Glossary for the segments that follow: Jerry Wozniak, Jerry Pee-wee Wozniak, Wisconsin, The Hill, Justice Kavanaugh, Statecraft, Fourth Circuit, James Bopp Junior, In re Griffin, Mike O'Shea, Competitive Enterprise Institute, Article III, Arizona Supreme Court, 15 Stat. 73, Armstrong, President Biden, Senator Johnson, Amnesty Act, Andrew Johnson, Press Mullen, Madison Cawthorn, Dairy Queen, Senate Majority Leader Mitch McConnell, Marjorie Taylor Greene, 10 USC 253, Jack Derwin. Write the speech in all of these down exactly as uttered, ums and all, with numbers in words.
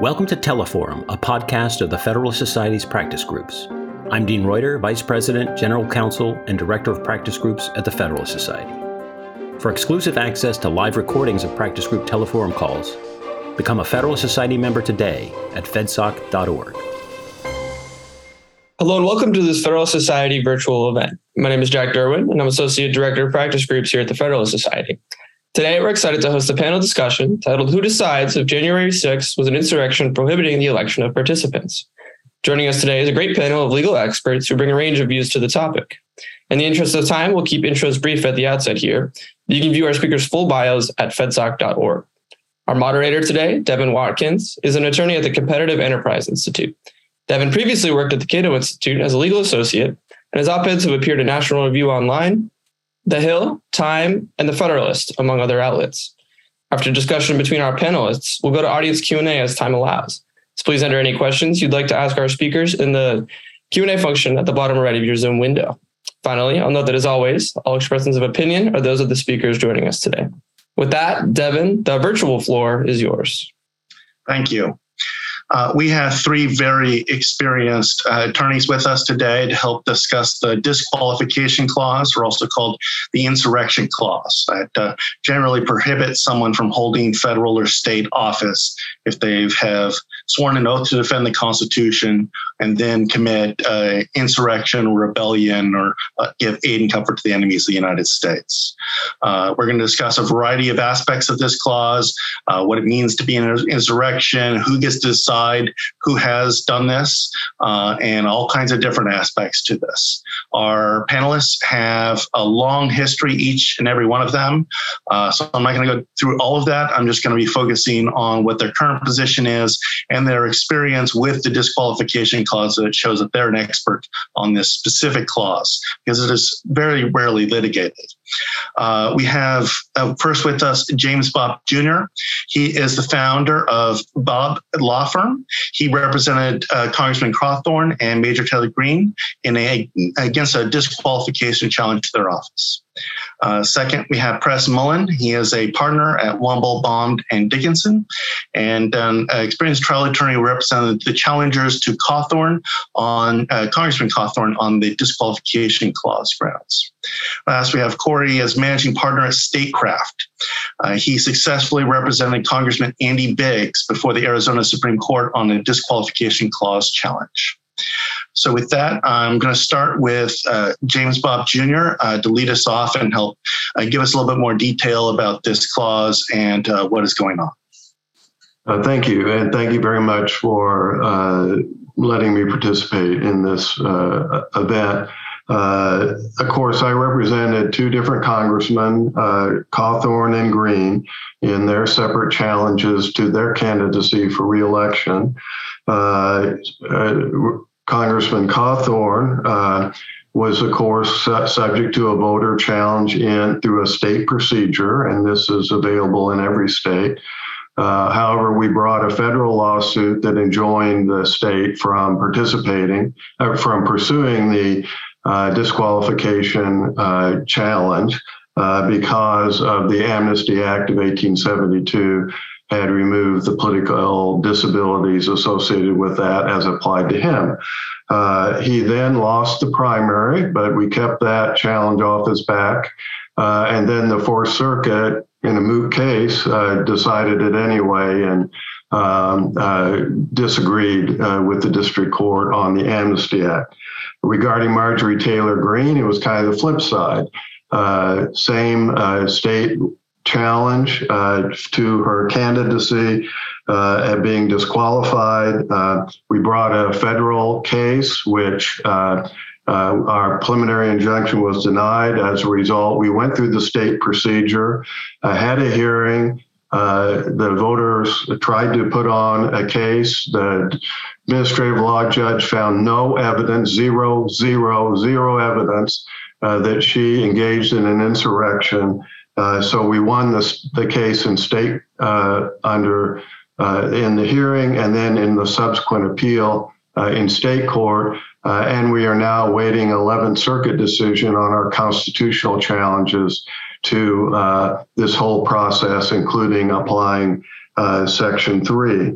Welcome to Teleforum, a podcast of the Federalist Society's practice groups. I'm Dean Reuter, Vice President, General Counsel, and Director of Practice Groups at the Federalist Society. For exclusive access to live recordings of practice group Teleforum calls, become a Federalist Society member today at fedsoc dot org. Hello and welcome to this Federalist Society virtual event. My name is Jack Derwin, and I'm Associate Director of Practice Groups here at the Federalist Society. Today, we're excited to host a panel discussion titled Who Decides if January sixth was an insurrection prohibiting the election of participants? Joining us today is a great panel of legal experts who bring a range of views to the topic. In the interest of time, we'll keep intros brief at the outset here. You can view our speakers' full bios at fedsoc dot org. Our moderator today, Devin Watkins, is an attorney at the Competitive Enterprise Institute. Devin previously worked at the Cato Institute as a legal associate, and his op-eds have appeared in National Review Online, The Hill, Time, and The Federalist, among other outlets. After discussion between our panelists, we'll go to audience Q and A as time allows. So please enter any questions you'd like to ask our speakers in the Q and A function at the bottom right of your Zoom window. Finally, I'll note that as always, all expressions of opinion are those of the speakers joining us today. With that, Devin, the virtual floor is yours. Thank you. Uh, we have three very experienced uh, attorneys with us today to help discuss the disqualification clause, or also called the insurrection clause, that uh, generally prohibits someone from holding federal or state office if they have sworn an oath to defend the Constitution and then commit uh, insurrection or rebellion or uh, give aid and comfort to the enemies of the United States. Uh, we're going to discuss a variety of aspects of this clause, uh, what it means to be an insurrection, who gets to decide who has done this, uh, and all kinds of different aspects to this. Our panelists have a long history, each and every one of them. Uh, so I'm not going to go through all of that. I'm just going to be focusing on what their current position is and their experience with the disqualification clause, so it shows that they're an expert on this specific clause because it is very rarely litigated. Uh, we have uh, first with us James Bopp Junior He is the founder of Bopp Law Firm. He represented uh, Congressman Cawthorn and Major Taylor Greene in a against a disqualification challenge to their office. Uh, second, we have Press Mullen. He is a partner at Womble Bond and Dickinson, and um, an experienced trial attorney who represented the challengers to Cawthorn on uh, Congressman Cawthorn on the disqualification clause grounds. Last, we have Corey as managing partner at Statecraft. Uh, he successfully represented Congressman Andy Biggs before the Arizona Supreme Court on a disqualification clause challenge. So with that, I'm going to start with uh, James Bopp Junior Uh, to lead us off and help uh, give us a little bit more detail about this clause and uh, what is going on. Uh, thank you. And thank you very much for uh, letting me participate in this uh, event. Uh, of course, I represented two different congressmen, uh, Cawthorn and Greene, in their separate challenges to their candidacy for re-election. Uh, uh, Congressman Cawthorn uh, was, of course, su- subject to a voter challenge in through a state procedure, and this is available in every state. Uh, however, we brought a federal lawsuit that enjoined the state from participating, uh, from pursuing the Uh, disqualification uh, challenge uh, because of the Amnesty Act of eighteen seventy-two had removed the political disabilities associated with that as applied to him. Uh, he then lost the primary, but we kept that challenge off his back. Uh, and then the Fourth Circuit, in a moot case, uh, decided it anyway and um, uh, disagreed uh, with the district court on the Amnesty Act. Regarding Marjorie Taylor Greene, it was kind of the flip side. Uh, same uh, state challenge uh, to her candidacy uh, at being disqualified. Uh, we brought a federal case, which uh, uh, our preliminary injunction was denied. As a result, we went through the state procedure, uh, had a hearing. Uh, the voters tried to put on a case. The administrative law judge found no evidence, zero, zero, zero evidence uh, that she engaged in an insurrection. Uh, so we won this, the case in state uh, under uh, in the hearing and then in the subsequent appeal uh, in state court. Uh, and we are now awaiting eleventh Circuit decision on our constitutional challenges to uh, this whole process, including applying uh, Section three.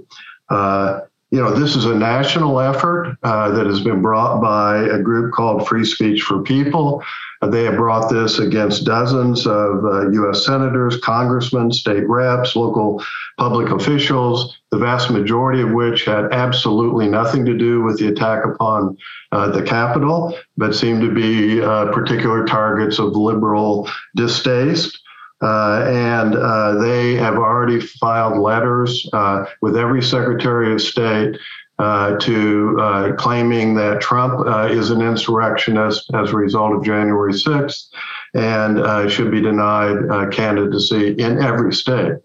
Uh, you know, this is a national effort uh, that has been brought by a group called Free Speech for People. They have brought this against dozens of uh, U S senators, congressmen, state reps, local public officials, the vast majority of which had absolutely nothing to do with the attack upon uh, the Capitol, but seemed to be uh, particular targets of liberal distaste. Uh, and uh, they have already filed letters uh, with every Secretary of State Uh, to uh, claiming that Trump uh, is an insurrectionist as a result of January sixth and uh, should be denied uh, candidacy in every state.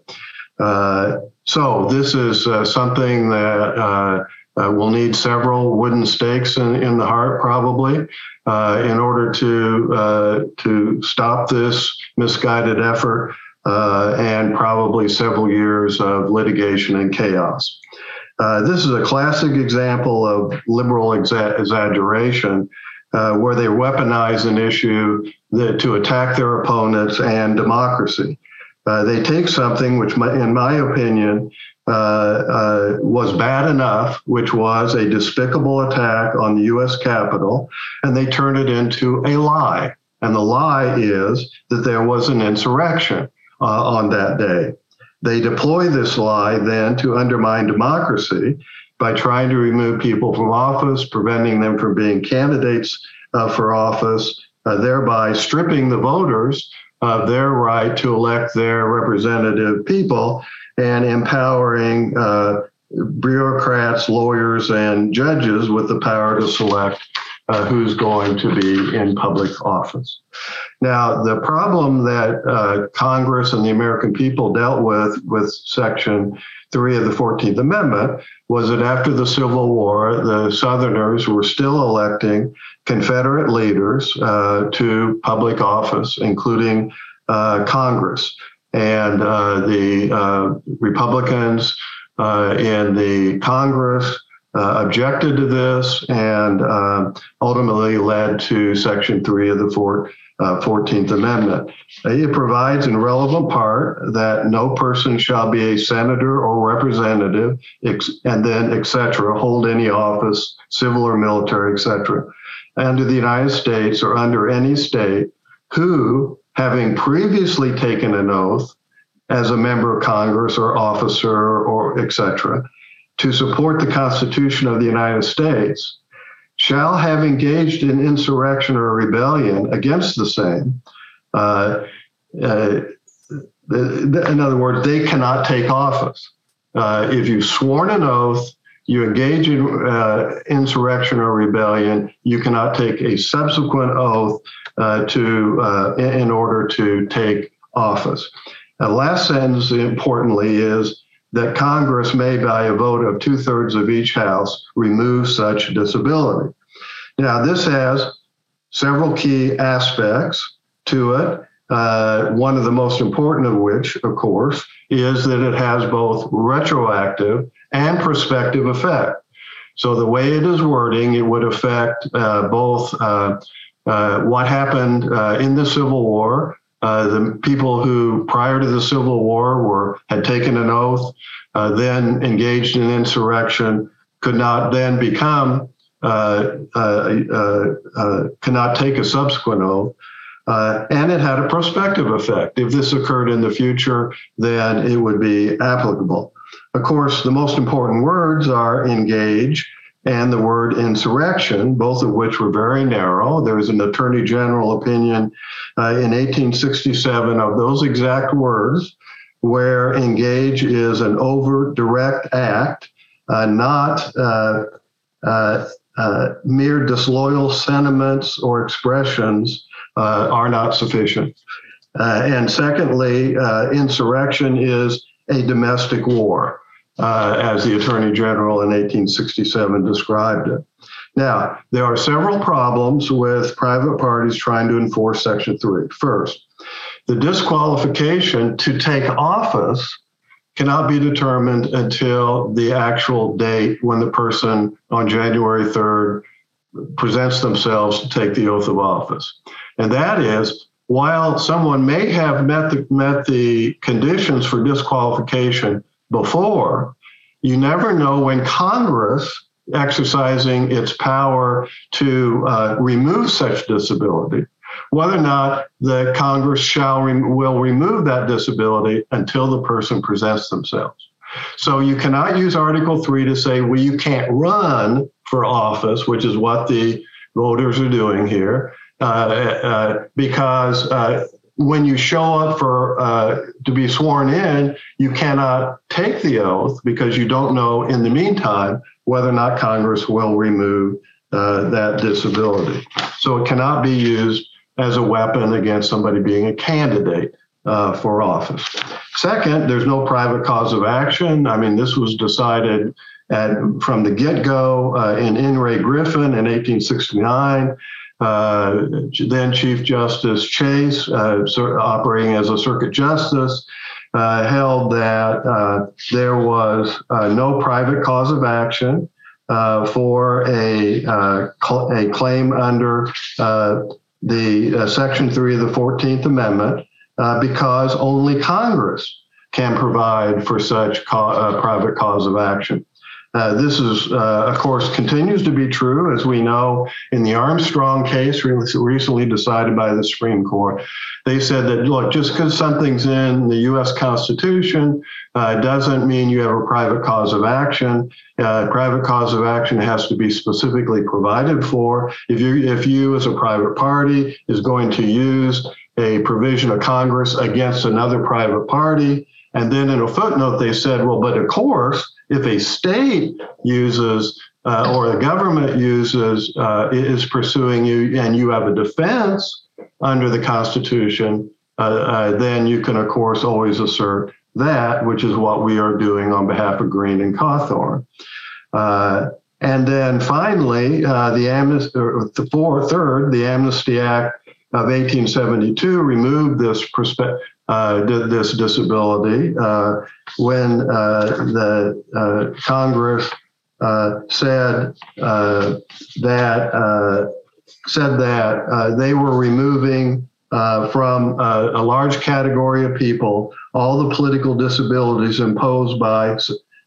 Uh, so this is uh, something that uh, uh, will need several wooden stakes in, in the heart, probably, uh, in order to uh, to stop this misguided effort uh, and probably several years of litigation and chaos. Uh, this is a classic example of liberal exa exaggeration uh, where they weaponize an issue that, to attack their opponents and democracy. Uh, they take something which, my, in my opinion, uh, uh, was bad enough, which was a despicable attack on the U S Capitol, and they turn it into a lie. And the lie is that there was an insurrection uh, on that day. They deploy this lie then to undermine democracy by trying to remove people from office, preventing them from being candidates uh, for office, uh, thereby stripping the voters of their right to elect their representative people and empowering uh, bureaucrats, lawyers, and judges with the power to select Uh, who's going to be in public office. Now, the problem that uh, Congress and the American people dealt with with Section three of the fourteenth Amendment was that after the Civil War, the Southerners were still electing Confederate leaders uh, to public office, including uh, Congress. And uh, the uh, Republicans uh, in the Congress Uh, objected to this and uh, ultimately led to Section three of the four, uh, fourteenth Amendment. It provides in relevant part that no person shall be a senator or representative, ex and then et cetera, hold any office, civil or military, et cetera, under the United States or under any state who, having previously taken an oath as a member of Congress or officer or et cetera, to support the Constitution of the United States, shall have engaged in insurrection or rebellion against the same. Uh, uh, in other words, they cannot take office. Uh, if you've sworn an oath, you engage in uh, insurrection or rebellion, you cannot take a subsequent oath uh, to uh, in order to take office. The last sentence, importantly, is that Congress may, by a vote of two-thirds of each house, remove such disability. Now, this has several key aspects to it, uh, one of the most important of which, of course, is that it has both retroactive and prospective effect. So the way it is wording, it would affect uh, both uh, uh, what happened uh, in the Civil War. Uh, the people who, prior to the Civil War, were had taken an oath, uh, then engaged in insurrection, could not then become, uh, uh, uh, uh, could not take a subsequent oath, uh, and it had a prospective effect. If this occurred in the future, then it would be applicable. Of course, the most important words are engage and the word insurrection, both of which were very narrow. There was an attorney general opinion uh, in eighteen sixty-seven of those exact words, where engage is an overt, direct act, uh, not uh, uh, uh, mere disloyal sentiments or expressions uh, are not sufficient. Uh, and secondly, uh, insurrection is a domestic war, Uh, as the Attorney General in eighteen sixty-seven described it. Now, there are several problems with private parties trying to enforce Section three. First, the disqualification to take office cannot be determined until the actual date when the person on January third presents themselves to take the oath of office. And that is, while someone may have met the, met the conditions for disqualification before, You never know when Congress, exercising its power to uh, remove such disability, whether or not the Congress shall rem- will remove that disability until the person presents themselves. So you cannot use Article three to say, well, you can't run for office, which is what the voters are doing here, uh, uh, because uh, when you show up for uh, to be sworn in, you cannot take the oath because you don't know in the meantime whether or not Congress will remove uh, that disability. So it cannot be used as a weapon against somebody being a candidate uh, for office. Second, there's no private cause of action. I mean, this was decided at, from the get-go uh, in In re Griffin in eighteen sixty-nine. Uh, then Chief Justice Chase, uh, operating as a circuit justice, uh, held that uh, there was uh, no private cause of action uh, for a, uh, cl- a claim under uh, the uh, Section three of the fourteenth Amendment, Uh, because only Congress can provide for such co- uh, private cause of action. Uh, this is, uh, of course, continues to be true, as we know in the Armstrong case re- recently decided by the Supreme Court. They said that, look, just because something's in the U S Constitution uh, doesn't mean you have a private cause of action. Uh, private cause of action has to be specifically provided for. If you, if you as a private party is going to use a provision of Congress against another private party. And then in a footnote, they said, well, but of course, if a state uses uh, or the government uses, uh, is pursuing you and you have a defense under the Constitution, uh, uh, then you can, of course, always assert that, which is what we are doing on behalf of Greene and Cawthorn. Uh, and then finally, uh, the amnesty, or the fourth, third, the Amnesty Act of eighteen seventy-two removed this uh, this disability uh, when uh, the uh, Congress uh, said uh, that uh, said that uh, they were removing uh, from uh, a large category of people all the political disabilities imposed by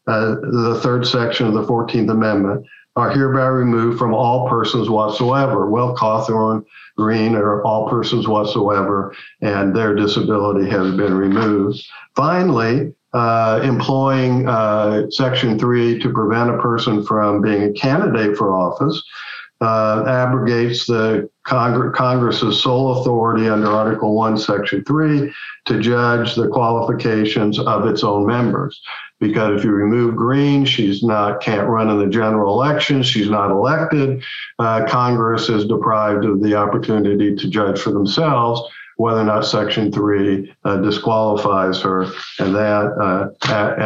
uh, the third section of the fourteenth Amendment are hereby removed from all persons whatsoever. Well, Cawthorn, Greene are all persons whatsoever, and their disability has been removed. Finally, uh, employing uh, Section three to prevent a person from being a candidate for office uh, abrogates the Cong- Congress's sole authority under Article one, Section three to judge the qualifications of its own members. Because if you remove Greene, she's not can't run in the general election. She's not elected. Uh, Congress is deprived of the opportunity to judge for themselves whether or not Section three uh, disqualifies her, and that uh,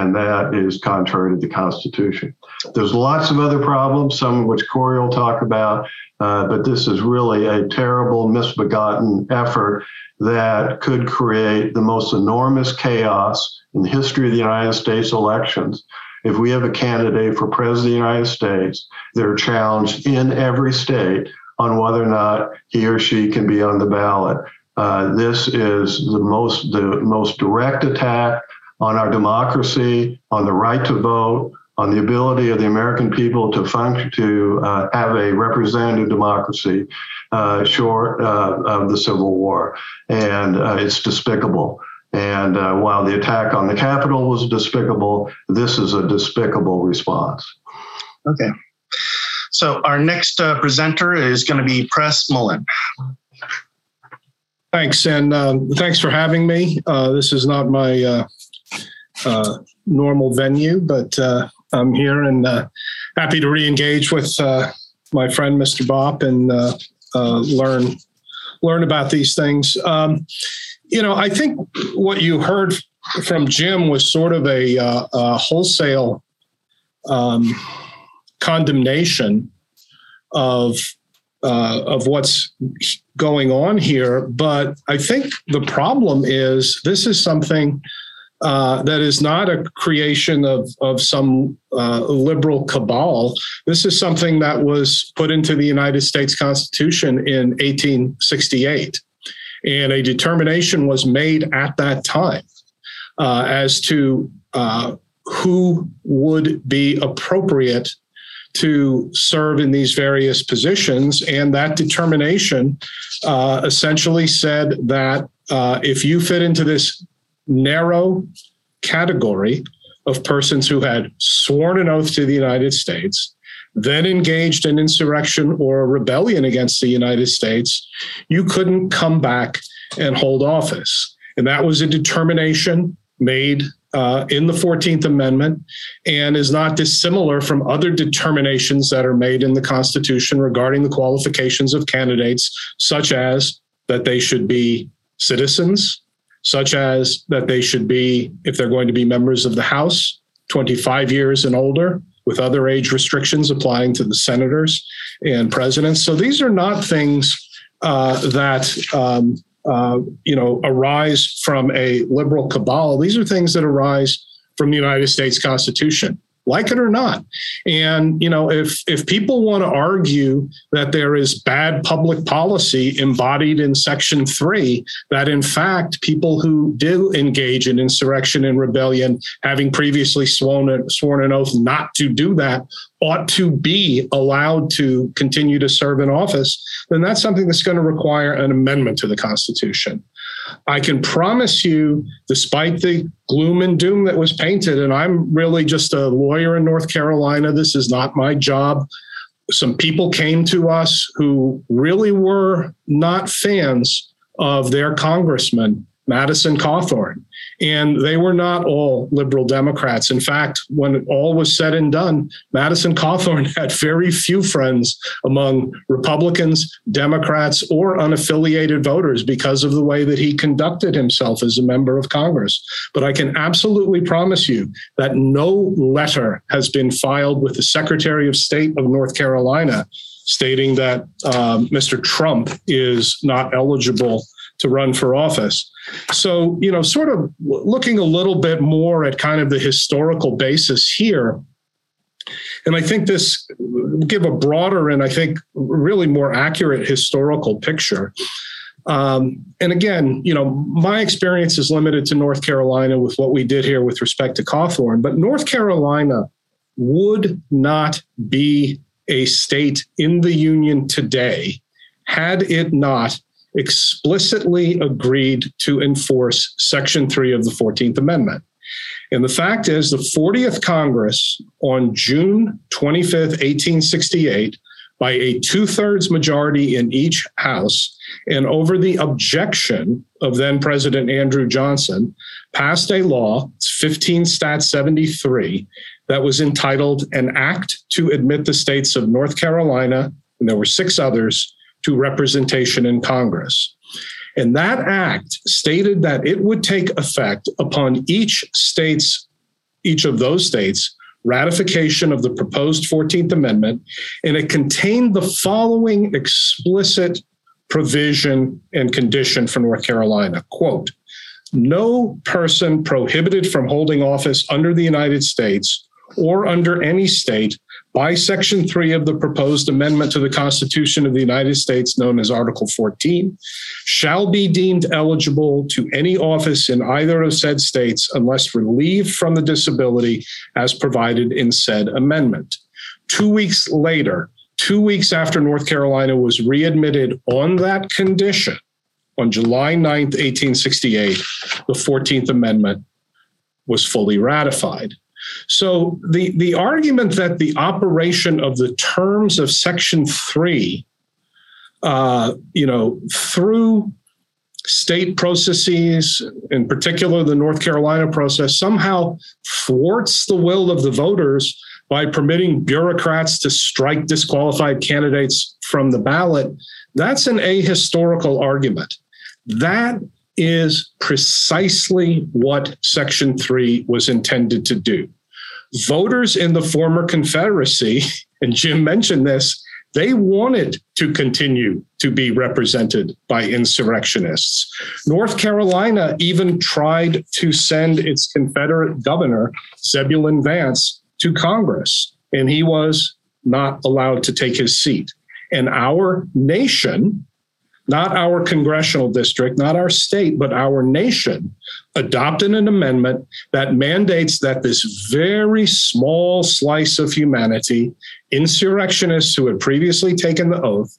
and that is contrary to the Constitution. There's lots of other problems, some of which Corey will talk about, uh, but this is really a terrible, misbegotten effort that could create the most enormous chaos in the history of the United States elections. If we have a candidate for president of the United States, they're challenged in every state on whether or not he or she can be on the ballot. Uh, this is the most the most direct attack on our democracy, on the right to vote, on the ability of the American people to function, to uh, have a representative democracy uh, short uh, of the Civil War. And uh, it's despicable. And uh, while the attack on the Capitol was despicable, this is a despicable response. Okay. So our next uh, presenter is going to be Press Mullen. Thanks, and um, thanks for having me. Uh, this is not my uh, uh, normal venue, but uh, I'm here and uh, happy to re-engage with uh, my friend, Mister Bopp, and uh, uh, learn learn about these things. Um, You know, I think what you heard from Jim was sort of a, uh, a wholesale um, condemnation of uh, of what's going on here. But I think the problem is this is something uh, that is not a creation of of some uh, liberal cabal. This is something that was put into the United States Constitution in eighteen sixty-eight. And a determination was made at that time uh, as to uh, who would be appropriate to serve in these various positions. And that determination uh, essentially said that uh, if you fit into this narrow category of persons who had sworn an oath to the United States, then engaged in insurrection or a rebellion against the United States, you couldn't come back and hold office. And that was a determination made uh, in the fourteenth Amendment and is not dissimilar from other determinations that are made in the Constitution regarding the qualifications of candidates, such as that they should be citizens, such as that they should be, if they're going to be members of the House, twenty-five years and older, with other age restrictions applying to the senators and presidents. So these are not things uh, that um, uh, you know arise from a liberal cabal. These are things that arise from the United States Constitution, like it or not. And you know, if if people want to argue that there is bad public policy embodied in Section three, that in fact people who do engage in insurrection and rebellion, having previously sworn a, sworn an oath not to do that, ought to be allowed to continue to serve in office, then that's something that's going to require an amendment to the Constitution. I can promise you, despite the gloom and doom that was painted, and I'm really just a lawyer in North Carolina, this is not my job. Some people came to us who really were not fans of their congressman, Madison Cawthorn, and they were not all liberal Democrats. In fact, when all was said and done, Madison Cawthorn had very few friends among Republicans, Democrats, or unaffiliated voters because of the way that he conducted himself as a member of Congress. But I can absolutely promise you that no letter has been filed with the Secretary of State of North Carolina stating that um, Mister Trump is not eligible to run for office. So, you know, sort of looking a little bit more at kind of the historical basis here. And I think this will give a broader and I think really more accurate historical picture. Um, and again, you know, my experience is limited to North Carolina with what we did here with respect to Cawthorn, but North Carolina would not be a state in the Union today had it not explicitly agreed to enforce Section three of the fourteenth Amendment. And the fact is, the fortieth Congress on June twenty-fifth, eighteen sixty-eight, by a two-thirds majority in each house, and over the objection of then President Andrew Johnson, passed a law, fifteen Stat seventy-three, that was entitled An Act to Admit the States of North Carolina, and there were six others, to representation in Congress. And that act stated that it would take effect upon each state's, each of those states' ratification of the proposed fourteenth Amendment, and it contained the following explicit provision and condition for North Carolina, quote, no person prohibited from holding office under the United States or under any state by Section three of the proposed amendment to the Constitution of the United States, known as Article fourteen, shall be deemed eligible to any office in either of said states unless relieved from the disability as provided in said amendment. Two weeks later, two weeks after North Carolina was readmitted on that condition, on July ninth, eighteen sixty-eight, the fourteenth Amendment was fully ratified. So the, the argument that the operation of the terms of Section three, uh, you know, through state processes, in particular the North Carolina process, somehow thwarts the will of the voters by permitting bureaucrats to strike disqualified candidates from the ballot, that's an ahistorical argument. That is precisely what Section three was intended to do. Voters in the former Confederacy, and Jim mentioned this, they wanted to continue to be represented by insurrectionists. North Carolina even tried to send its Confederate governor, Zebulon Vance, to Congress, and he was not allowed to take his seat. And our nation, not our congressional district, not our state, but our nation, adopted an amendment that mandates that this very small slice of humanity, insurrectionists who had previously taken the oath,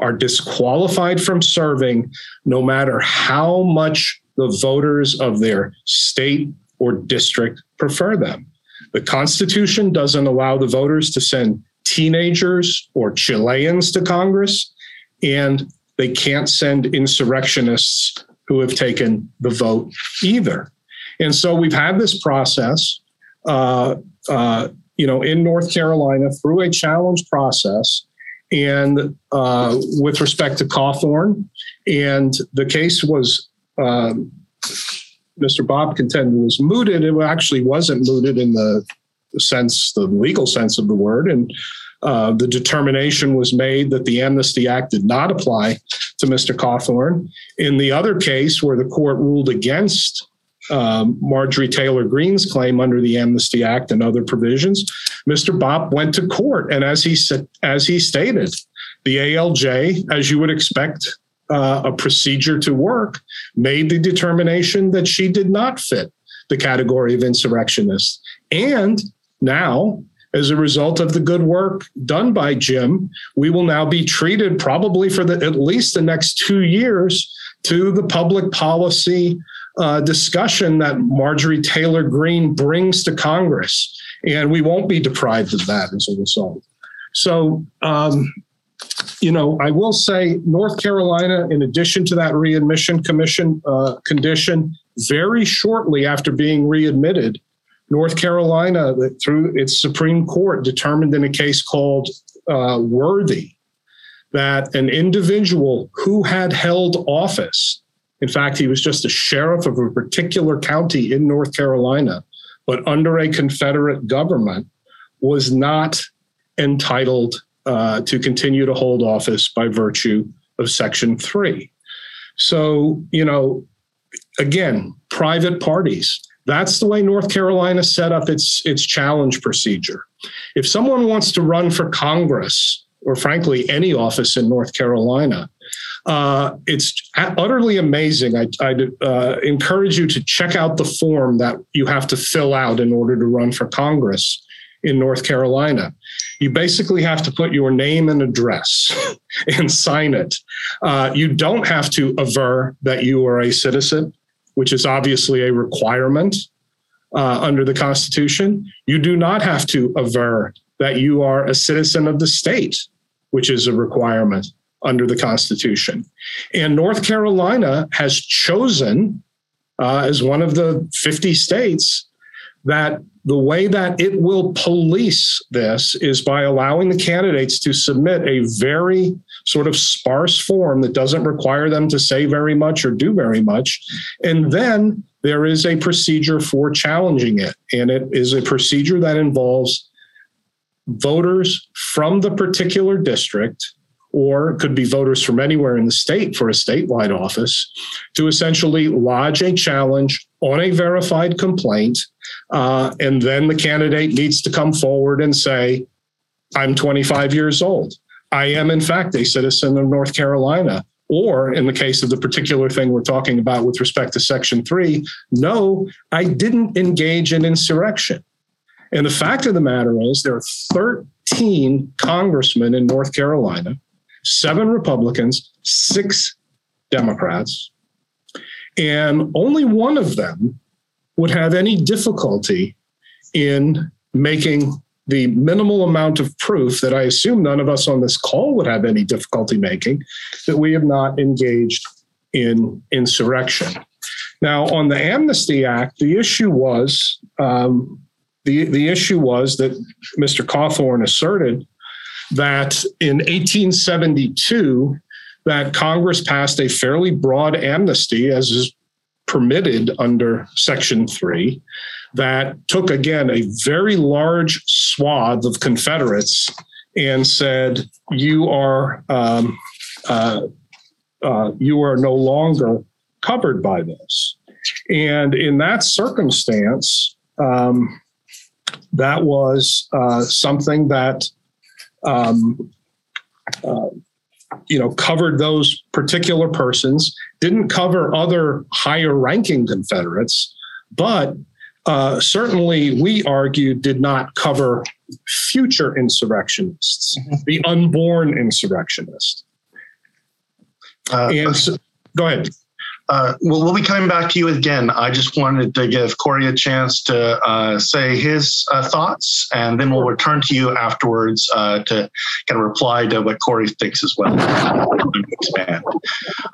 are disqualified from serving no matter how much the voters of their state or district prefer them. The Constitution doesn't allow the voters to send teenagers or Chileans to Congress, and they can't send insurrectionists who have taken the vote either. And so we've had this process, uh, uh, you know, in North Carolina through a challenge process, and uh, with respect to Cawthorn, and the case was, um, Mister Bopp contended was mooted. It actually wasn't mooted in the sense, the legal sense of the word, and uh, the determination was made that the Amnesty Act did not apply to Mister Cawthorn. In the other case where the court ruled against um, Marjorie Taylor Greene's claim under the Amnesty Act and other provisions, Mister Bopp went to court. And as he, as he stated, the A L J, as you would expect uh, a procedure to work, made the determination that she did not fit the category of insurrectionists. And now, as a result of the good work done by Jim, we will now be treated probably for the, at least the next two years to the public policy uh, discussion that Marjorie Taylor Greene brings to Congress. And we won't be deprived of that as a result. So, um, you know, I will say North Carolina, in addition to that readmission commission uh, condition, very shortly after being readmitted, North Carolina, through its Supreme Court, determined in a case called uh, Worthy that an individual who had held office, in fact, he was just a sheriff of a particular county in North Carolina, but under a Confederate government, was not entitled uh, to continue to hold office by virtue of Section three. So, you know, again, private parties. That's the way North Carolina set up its, its challenge procedure. If someone wants to run for Congress, or frankly, any office in North Carolina, uh, it's utterly amazing. I, I'd uh, encourage you to check out the form that you have to fill out in order to run for Congress in North Carolina. You basically have to put your name and address and sign it. Uh, you don't have to aver that you are a citizen, which is obviously a requirement uh, under the Constitution. You do not have to aver that you are a citizen of the state, which is a requirement under the Constitution. And North Carolina has chosen, uh, as one of the fifty states, that the way that it will police this is by allowing the candidates to submit a very sort of sparse form that doesn't require them to say very much or do very much. And then there is a procedure for challenging it. And it is a procedure that involves voters from the particular district, or could be voters from anywhere in the state for a statewide office, to essentially lodge a challenge on a verified complaint. Uh, and then the candidate needs to come forward and say, I'm twenty-five years old. I am, in fact, a citizen of North Carolina, or in the case of the particular thing we're talking about with respect to Section three, no, I didn't engage in insurrection. And the fact of the matter is there are thirteen congressmen in North Carolina, seven Republicans, six Democrats, and only one of them would have any difficulty in making the minimal amount of proof that I assume none of us on this call would have any difficulty making, that we have not engaged in insurrection. Now, on the Amnesty Act, the issue was um, the the issue was that Mister Cawthorn asserted that in eighteen seventy-two, that Congress passed a fairly broad amnesty, as is permitted under Section three. That took, again, a very large swath of Confederates and said, you are um, uh, uh, you are no longer covered by this. And in that circumstance, um, that was uh, something that um, uh, you know, covered those particular persons, didn't cover other higher ranking Confederates, but uh, certainly we argued did not cover future insurrectionists, mm-hmm. the unborn insurrectionists. Uh, and so, go ahead. Uh, well, we'll be coming back to you again. I just wanted to give Corey a chance to uh, say his uh, thoughts, and then we'll return to you afterwards uh, to kind of reply to what Corey thinks as well.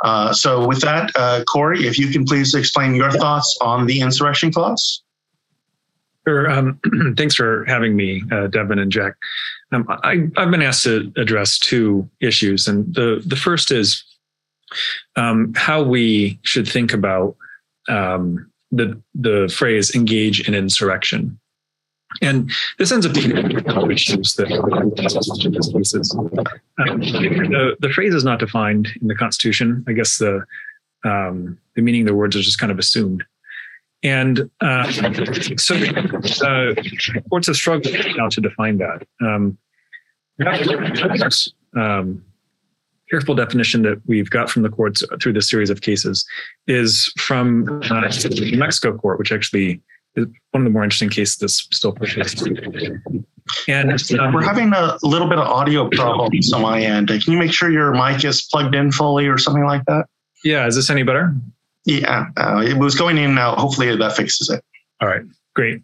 Uh, so with that, uh, Corey, if you can please explain your thoughts on the insurrection clause. Sure. Um, thanks for having me, uh, Devin and Jack. Um, I, I've been asked to address two issues, and the, the first is Um, how we should think about um, the the phrase "engage in insurrection," and this ends up being issues that in these cases. Um, the, the phrase is not defined in the Constitution. I guess the um, the meaning of the words is just kind of assumed, and uh, so uh, courts have struggled now to define that. Um, um, Careful definition that we've got from the courts through this series of cases is from uh, the New Mexico court, which actually is one of the more interesting cases that's still pushes. And um, we're having a little bit of audio problems on my end. Can you make sure your mic is plugged in fully or something like that? Yeah. Is this any better? Yeah. Uh, it was going in and out. Hopefully that fixes it. All right. Great.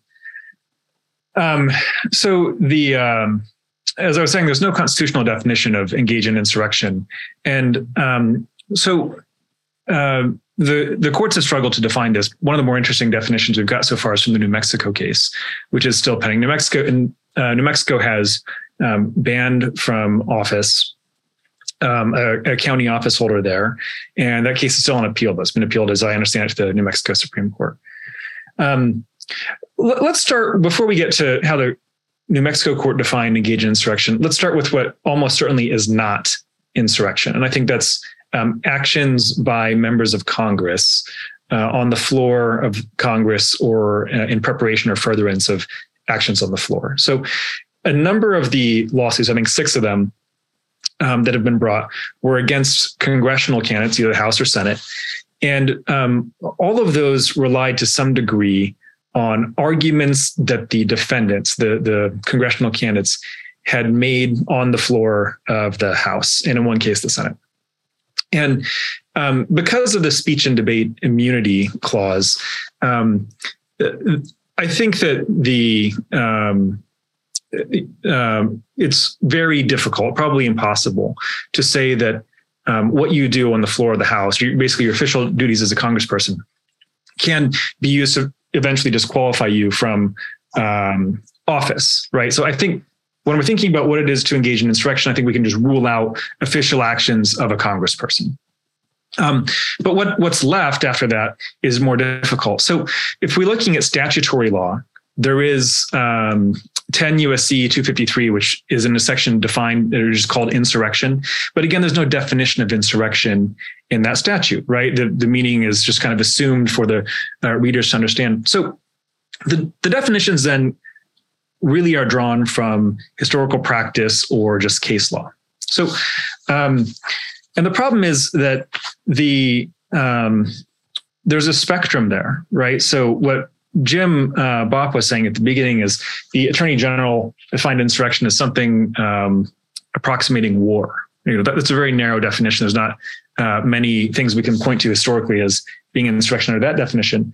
Um, so the... Um, As I was saying, there's no constitutional definition of engage in insurrection. And um, so uh, the, the courts have struggled to define this. One of the more interesting definitions we've got so far is from the New Mexico case, which is still pending. New Mexico, and, uh, New Mexico has um, banned from office um, a, a county office holder there. And that case is still on appeal. That's been appealed, as I understand it, to the New Mexico Supreme Court. Um, let's start, before we get to how the New Mexico court defined engage in insurrection, let's start with what almost certainly is not insurrection. And I think that's um, actions by members of Congress uh, on the floor of Congress or uh, in preparation or furtherance of actions on the floor. So a number of the lawsuits, I think six of them um, that have been brought, were against congressional candidates, either House or Senate. And um, all of those relied to some degree on arguments that the defendants, the, the congressional candidates, had made on the floor of the House, and in one case, the Senate. And um, because of the speech and debate immunity clause, um, I think that the um, um, it's very difficult, probably impossible, to say that um, what you do on the floor of the House, basically your official duties as a congressperson, can be used to eventually disqualify you from um, office, right? So I think when we're thinking about what it is to engage in insurrection, I think we can just rule out official actions of a congressperson. Um, but what, what's left after that is more difficult. So if we're looking at statutory law, there is um, ten U S C two fifty-three, which is in a section defined, that is called insurrection. But again, there's no definition of insurrection in that statute, right? The, the meaning is just kind of assumed for the uh, readers to understand. So the, the definitions then really are drawn from historical practice or just case law. So, um, and the problem is that the um, there's a spectrum there, right? So what Jim uh, Bopp was saying at the beginning is the Attorney General defined insurrection as something um, approximating war. You know, that, that's a very narrow definition. There's not uh, many things we can point to historically as being an insurrection under that definition.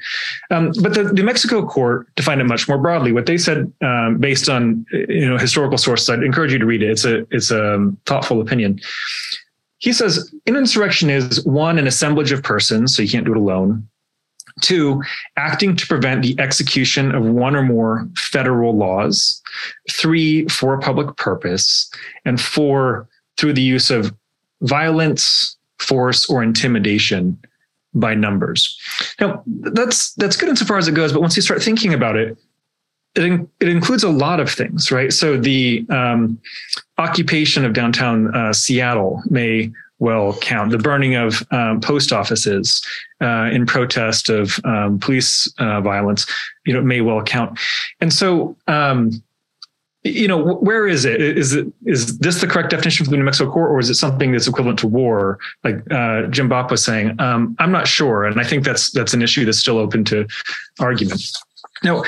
Um, but the New Mexico court defined it much more broadly. What they said, um, based on you know historical sources, I'd encourage you to read it. It's a it's a thoughtful opinion. He says an insurrection is one, an assemblage of persons, so you can't do it alone. Two, acting to prevent the execution of one or more federal laws. Three, for a public purpose. And four, through the use of violence, force, or intimidation by numbers. Now, that's that's good insofar as it goes, but once you start thinking about it, it, in, it includes a lot of things, right? So the um, occupation of downtown uh, Seattle may well count. The burning of um, post offices uh, in protest of um, police uh, violence, you know, may well count. And so um, you know, where is it? Is it, is this the correct definition for the New Mexico court, or is it something that's equivalent to war? Like uh, Jim Bopp was saying, um, I'm not sure. And I think that's, that's an issue that's still open to argument. Now,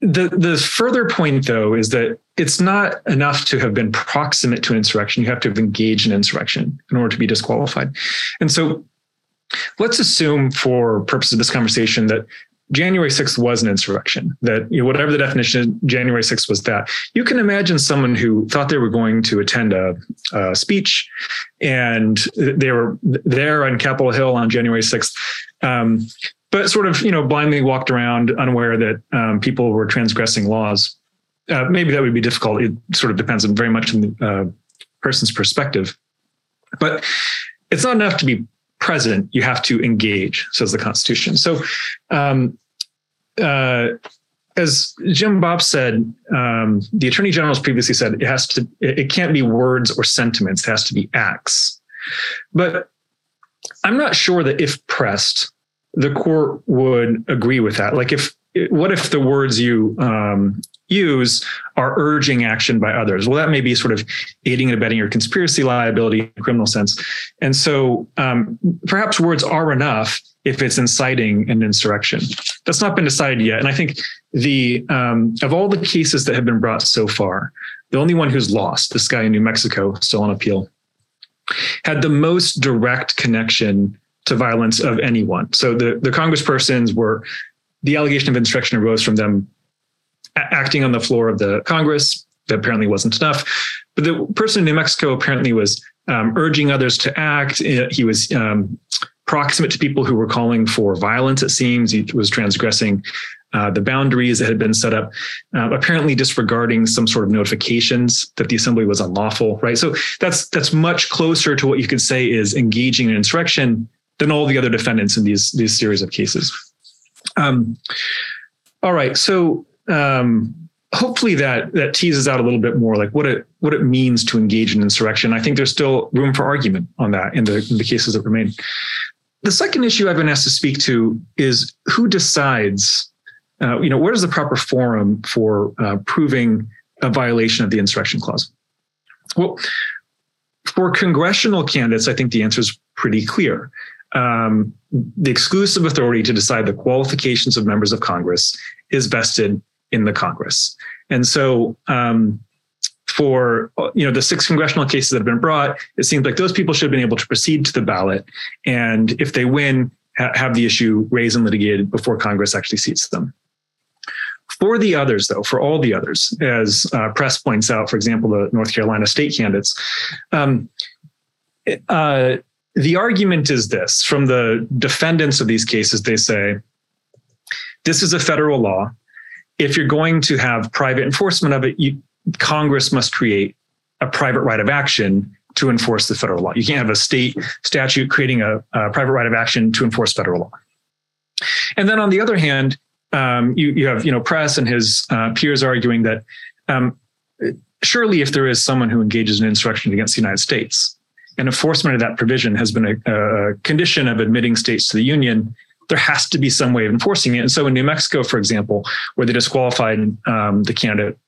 the, the further point though, is that it's not enough to have been proximate to an insurrection. You have to have engaged in insurrection in order to be disqualified. And so let's assume for purposes of this conversation that January sixth was an insurrection, that, you know, whatever the definition, January sixth was that. You can imagine someone who thought they were going to attend a, a speech, and they were there on Capitol Hill on January sixth, um, but sort of, you know, blindly walked around unaware that um, people were transgressing laws. Uh, maybe that would be difficult. It sort of depends very much on the uh, person's perspective. But it's not enough to be present. You have to engage, says the Constitution. So um, uh, as Jim Bopp said, um, the Attorney General's previously said, it has to, it can't be words or sentiments, it has to be acts. But I'm not sure that if pressed, the court would agree with that. Like if, what if the words you um, use are urging action by others? Well, that may be sort of aiding and abetting your conspiracy liability in a criminal sense. And so um, perhaps words are enough if it's inciting an insurrection. That's not been decided yet. And I think the um, of all the cases that have been brought so far, the only one who's lost, this guy in New Mexico, still on appeal, had the most direct connection to violence of anyone. So the, the congresspersons were, the allegation of insurrection arose from them acting on the floor of the Congress. That apparently wasn't enough. But the person in New Mexico apparently was um, urging others to act. He was um, proximate to people who were calling for violence, it seems. He was transgressing uh, the boundaries that had been set up, uh, apparently disregarding some sort of notifications that the assembly was unlawful, right? So that's that's much closer to what you could say is engaging in insurrection than all the other defendants in these, these series of cases. Um, all right, so... Um, hopefully that that teases out a little bit more like what it what it means to engage in insurrection. I think there's still room for argument on that in the, in the cases that remain. The second issue I've been asked to speak to is who decides, uh, you know, where is the proper forum for uh, proving a violation of the insurrection clause? Well, for congressional candidates, I think the answer is pretty clear. Um, the exclusive authority to decide the qualifications of members of Congress is vested in the Congress. And so um, for, you know, the six congressional cases that have been brought, it seems like those people should have been able to proceed to the ballot. And if they win, ha- have the issue raised and litigated before Congress actually seats them. For the others, though, for all the others, as uh, Press points out, for example, the North Carolina state candidates, um, uh, the argument is this. From the defendants of these cases, they say, this is a federal law. If you're going to have private enforcement of it, you, Congress must create a private right of action to enforce the federal law. You can't have a state statute creating a, a private right of action to enforce federal law. And then on the other hand, um, you, you have, you know, Press and his uh, peers arguing that um, surely if there is someone who engages in insurrection against the United States, and enforcement of that provision has been a, a condition of admitting states to the union, there has to be some way of enforcing it. And so in New Mexico, for example, where they disqualified um, the candidate,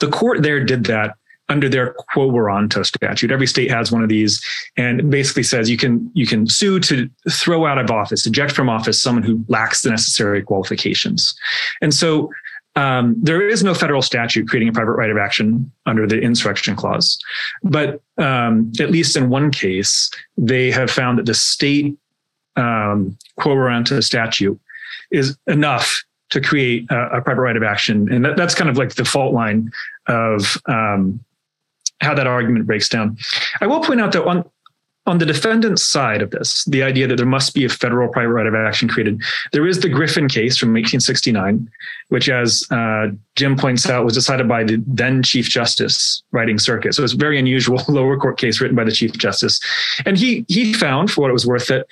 the court there did that under their quo warranto statute. Every state has one of these, and it basically says you can you can sue to throw out of office, eject from office, someone who lacks the necessary qualifications. And so um, there is no federal statute creating a private right of action under the insurrection clause. But um, at least in one case, they have found that the state Um, quo warranto statute is enough to create a, a private right of action. And that, that's kind of like the fault line of um, how that argument breaks down. I will point out that on, on the defendant's side of this, the idea that there must be a federal private right of action created, there is the Griffin case from eighteen sixty-nine, which, as uh, Jim points out, was decided by the then Chief Justice writing circuit. So it's a very unusual lower court case written by the Chief Justice. And he he found, for what it was worth, that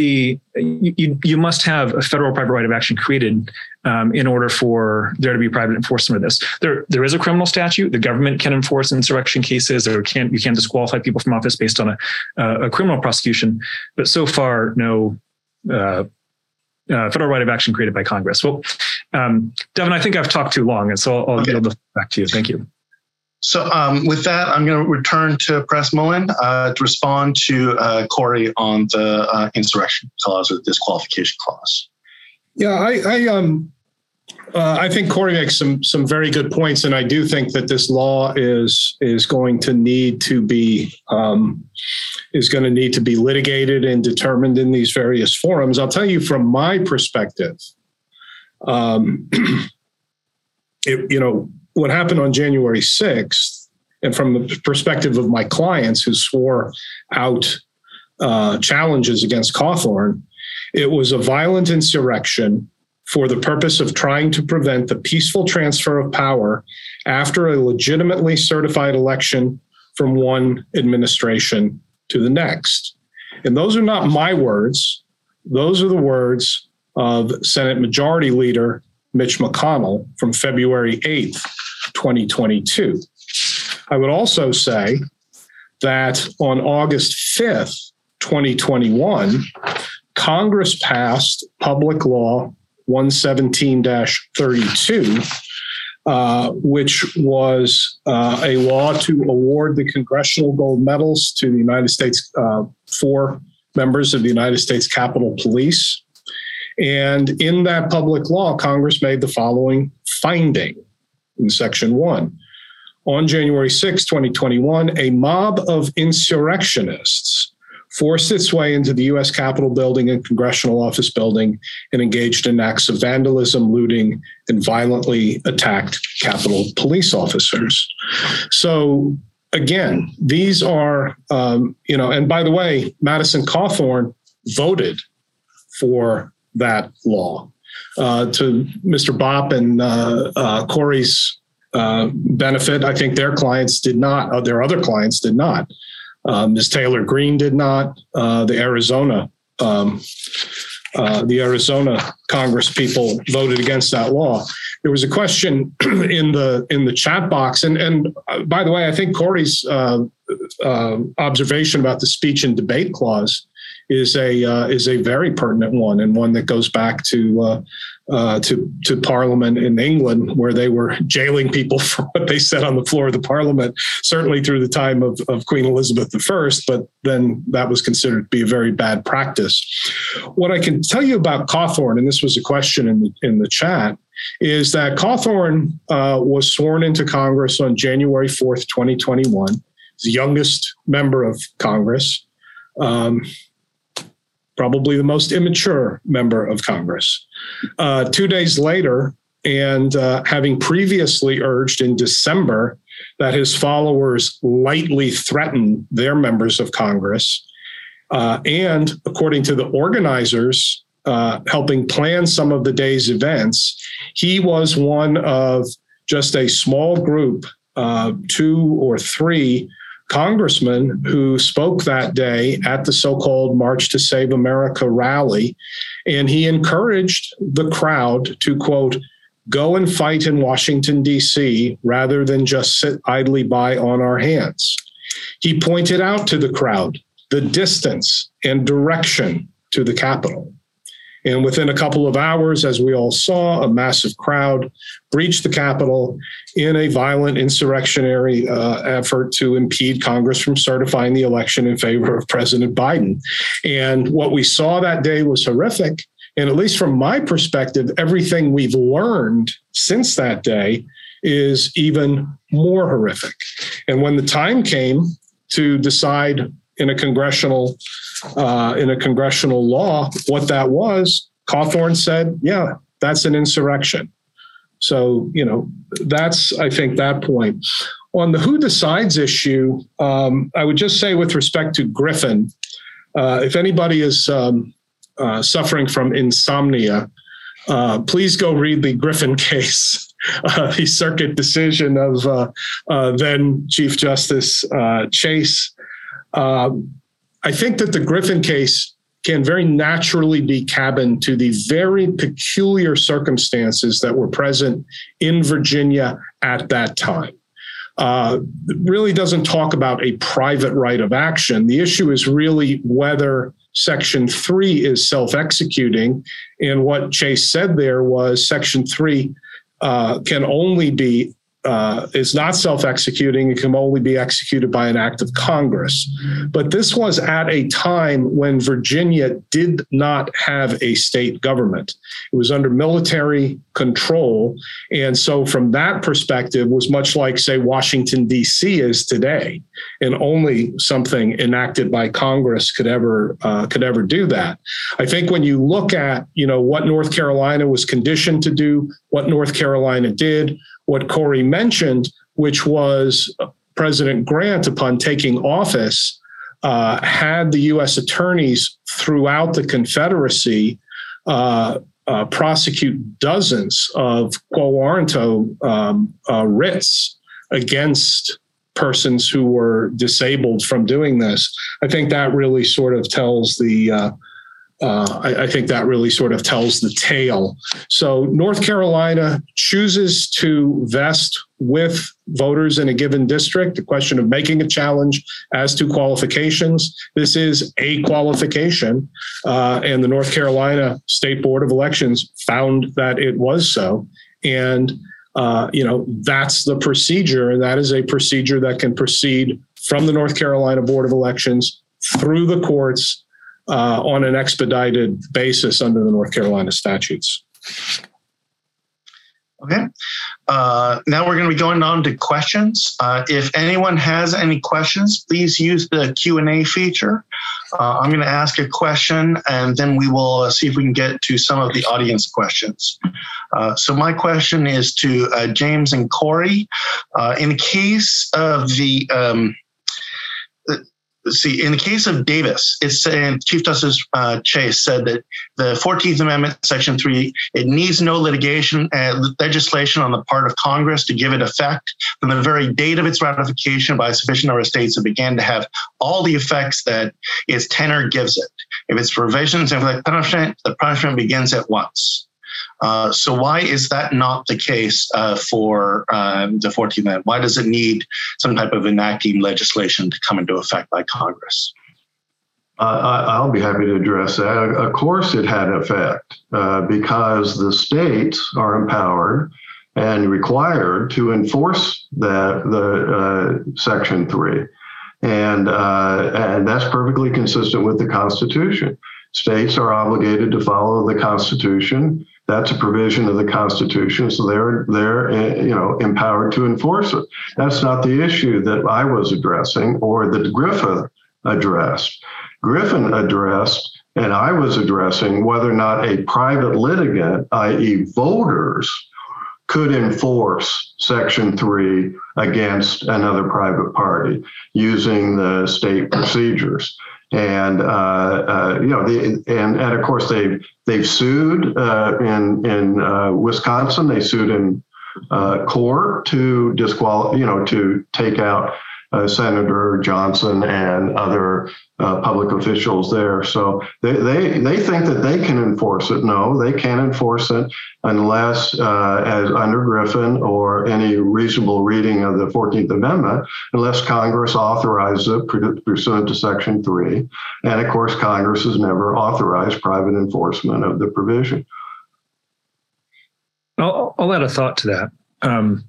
The you you must have a federal private right of action created um, in order for there to be private enforcement of this. There there is a criminal statute. The government can enforce insurrection cases, or can you can disqualify people from office based on a uh, a criminal prosecution. But so far, no uh, uh, federal right of action created by Congress. Well, um, Devin, I think I've talked too long, and so I'll, I'll okay. yield back to you. Thank you. So um, with that, I'm going to return to Press Mullen uh, to respond to uh, Corey on the uh, insurrection clause or the disqualification clause. Yeah, I, I, um, uh, I think Corey makes some some very good points, and I do think that this law is is going to need to be um, is going to need to be litigated and determined in these various forums. I'll tell you from my perspective, um, it, you know. What happened on January sixth, and from the perspective of my clients who swore out uh, challenges against Cawthorn, it was a violent insurrection for the purpose of trying to prevent the peaceful transfer of power after a legitimately certified election from one administration to the next. And those are not my words. Those are the words of Senate Majority Leader Mitch McConnell from February eighth, twenty twenty-two. I would also say that on August fifth, twenty twenty-one, Congress passed Public Law one seventeen dash thirty-two, uh, which was uh, a law to award the Congressional Gold Medals to the United States, uh, four members of the United States Capitol Police. And in that public law, Congress made the following finding in Section one. On January sixth, twenty twenty-one, a mob of insurrectionists forced its way into the U S Capitol building and Congressional Office building and engaged in acts of vandalism, looting, and violently attacked Capitol Police officers. So again, these are, um, you know, and by the way, Madison Cawthorn voted for that law. Uh, to Mister Bopp and uh, uh, Corey's uh, benefit, I think their clients did not, uh, their other clients did not. Um, Miz Taylor Greene did not. Uh, the Arizona, um, uh, the Arizona Congress people voted against that law. There was a question in the in the chat box, and and uh, by the way, I think Corey's uh, uh, observation about the speech and debate clause is a uh, is a very pertinent one, and one that goes back to uh, uh, to to Parliament in England, where they were jailing people for what they said on the floor of the Parliament, certainly through the time of, of Queen Elizabeth the First, but then that was considered to be a very bad practice. What I can tell you about Cawthorn, and this was a question in the, in the chat, is that Cawthorn uh, was sworn into Congress on January fourth, twenty twenty-one, the youngest member of Congress. Um, probably the most immature member of Congress. Uh, two days later, and uh, having previously urged in December that his followers lightly threaten their members of Congress, uh, and according to the organizers uh, helping plan some of the day's events, he was one of just a small group, uh, two or three congressmen who spoke that day at the so-called March to Save America rally, and he encouraged the crowd to, quote, go and fight in Washington, D C, rather than just sit idly by on our hands. He pointed out to the crowd the distance and direction to the Capitol. And within a couple of hours, as we all saw, a massive crowd breached the Capitol in a violent insurrectionary uh, effort to impede Congress from certifying the election in favor of President Biden. And what we saw that day was horrific. And at least from my perspective, everything we've learned since that day is even more horrific. And when the time came to decide in a congressional Uh, in a congressional law what that was, Cawthorn said, yeah, that's an insurrection. So, you know, that's, I think, that point. On the who decides issue, um, I would just say with respect to Griffin, uh, if anybody is um, uh, suffering from insomnia, uh, please go read the Griffin case, uh, the circuit decision of uh, uh, then Chief Justice uh, Chase. Uh, I think that the Griffin case can very naturally be cabined to the very peculiar circumstances that were present in Virginia at that time. Uh, it really doesn't talk about a private right of action. The issue is really whether Section three is self-executing. And what Chase said there was Section three uh, can only be, uh, is not self-executing. It can only be executed by an act of Congress. But this was at a time when Virginia did not have a state government. It was under military control. And so from that perspective was much like, say, Washington, D C is today, and only something enacted by Congress could ever uh, could ever do that. I think when you look at, you know, what North Carolina was conditioned to do, what North Carolina did, what Corey mentioned, which was President Grant, upon taking office, uh, had the U S attorneys throughout the Confederacy uh, Uh, prosecute dozens of quo warranto um, uh, writs against persons who were disabled from doing this. I think that really sort of tells the uh, uh, I, I think that really sort of tells the tale. So North Carolina chooses to vest with voters in a given district the question of making a challenge as to qualifications. This is a qualification, uh, and the North Carolina State Board of Elections found that it was so. And, uh, you know, that's the procedure, and that is a procedure that can proceed from the North Carolina Board of Elections through the courts uh, on an expedited basis under the North Carolina statutes. Okay. Uh, now we're going to be going on to questions. Uh, if anyone has any questions, please use the Q and A feature. Uh, I'm going to ask a question, and then we will see if we can get to some of the audience questions. Uh, so my question is to uh, James and Corey. Uh, in the case of the, um, see, in the case of Davis, it's and Chief Justice uh, Chase said that the fourteenth Amendment, Section three, it needs no litigation and legislation on the part of Congress to give it effect. From the very date of its ratification by a sufficient number of states, it began to have all the effects that its tenor gives it. If its provisions inflict punishment, the punishment begins at once. Uh, so why is that not the case uh, for um, the fourteenth Amendment? Why does it need some type of enacting legislation to come into effect by Congress? Uh, I'll be happy to address that. Of course it had effect uh, because the states are empowered and required to enforce that, the uh, Section three. And, uh, and that's perfectly consistent with the Constitution. States are obligated to follow the Constitution. That's a provision of the Constitution, so they're they're you know empowered to enforce it. That's not the issue that I was addressing or that Griffin addressed. Griffin addressed, and I was addressing, whether or not a private litigant, that is voters, could enforce Section three against another private party using the state procedures. And uh, uh, you know, the, and and of course they've they've sued uh, in in uh, Wisconsin. They sued in uh, court to disqual you know to take out uh, Senator Johnson and other uh, public officials there. So they they they think that they can enforce it. No, they can't enforce it unless, uh, as under Griffin or any reasonable reading of the fourteenth Amendment, unless Congress authorizes it pursuant to Section three. And of course, Congress has never authorized private enforcement of the provision. I'll, I'll add a thought to that. Um,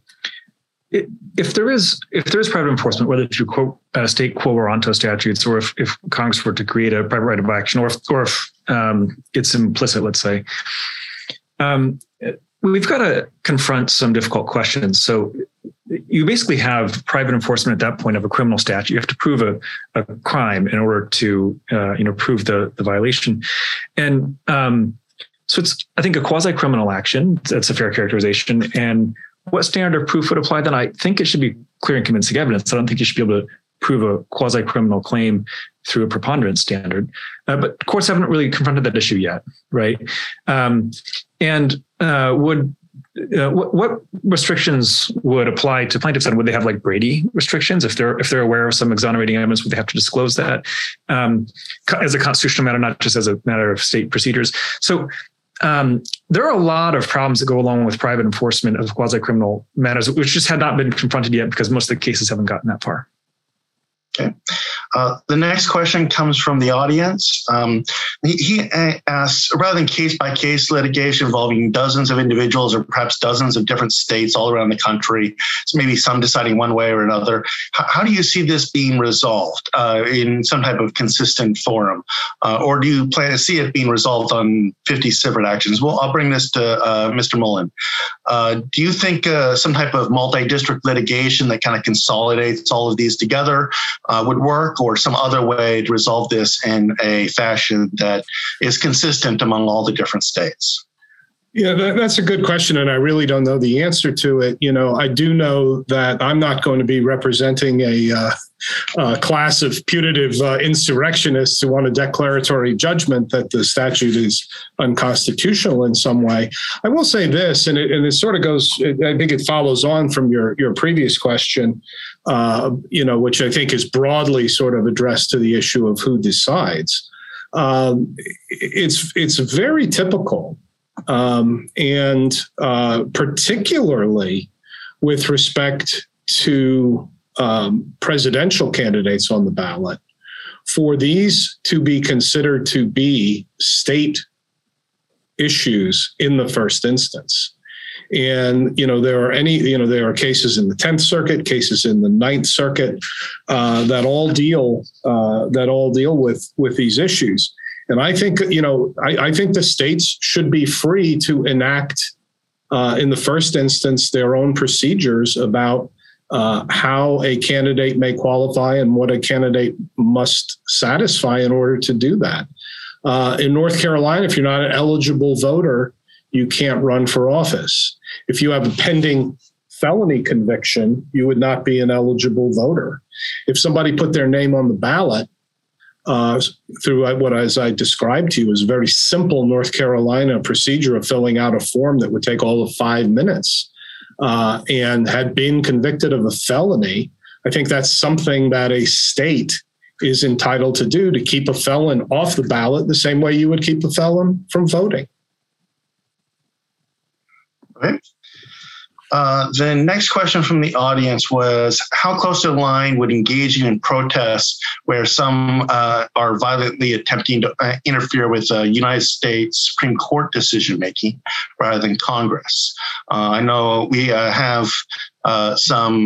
it, if there is if there is private enforcement, whether through quote, uh, state quo warranto statutes, or if, if Congress were to create a private right of action, or if, or if um, it's implicit, let's say, Um, we've got to confront some difficult questions. So you basically have private enforcement at that point of a criminal statute. You have to prove a, a crime in order to, uh, you know, prove the, the violation. And um, so it's, I think, a quasi-criminal action. That's a fair characterization. And what standard of proof would apply then? I think it should be clear and convincing evidence. I don't think you should be able to prove a quasi-criminal claim through a preponderance standard. Uh, but courts haven't really confronted that issue yet, right? Um, and uh, would uh, what, what restrictions would apply to plaintiffs? And would they have like Brady restrictions? If they're if they're aware of some exonerating evidence, would they have to disclose that um, as a constitutional matter, not just as a matter of state procedures? So um, there are a lot of problems that go along with private enforcement of quasi-criminal matters, which just had not been confronted yet because most of the cases haven't gotten that far. Okay. Uh, the next question comes from the audience. Um, he, he asks, rather than case-by-case litigation involving dozens of individuals or perhaps dozens of different states all around the country, so maybe some deciding one way or another, how, how do you see this being resolved uh, in some type of consistent forum? Uh, or do you plan to see it being resolved on fifty separate actions? Well, I'll bring this to uh, Mister Mullen. Uh, do you think uh, some type of multi-district litigation that kind of consolidates all of these together uh, would work, or some other way to resolve this in a fashion that is consistent among all the different states? Yeah, that, that's a good question, and I really don't know the answer to it. You know, I do know that I'm not going to be representing a uh, uh, class of putative uh, insurrectionists who want a declaratory judgment that the statute is unconstitutional in some way. I will say this, and it, and it sort of goes, I think it follows on from your, your previous question, uh, you know, which I think is broadly sort of addressed to the issue of who decides. Um, it's, it's very typical. Um, and uh, particularly with respect to um, presidential candidates on the ballot, for these to be considered to be state issues in the first instance. And, you know, there are any, you know, there are cases in the tenth Circuit, cases in the ninth Circuit uh, that all deal uh, that all deal with with these issues. And I think, you know, I, I think the states should be free to enact, uh, in the first instance, their own procedures about uh, how a candidate may qualify and what a candidate must satisfy in order to do that. Uh, in North Carolina, if you're not an eligible voter, you can't run for office. If you have a pending felony conviction, you would not be an eligible voter. If somebody put their name on the ballot, Uh, through what, as I described to you, is a very simple North Carolina procedure of filling out a form that would take all of five minutes uh, and had been convicted of a felony. I think that's something that a state is entitled to do, to keep a felon off the ballot the same way you would keep a felon from voting. Okay. Uh, the next question from the audience was, how close to the line would engaging in protests where some uh, are violently attempting to uh, interfere with uh, United States Supreme Court decision-making rather than Congress? Uh, I know we uh, have uh, some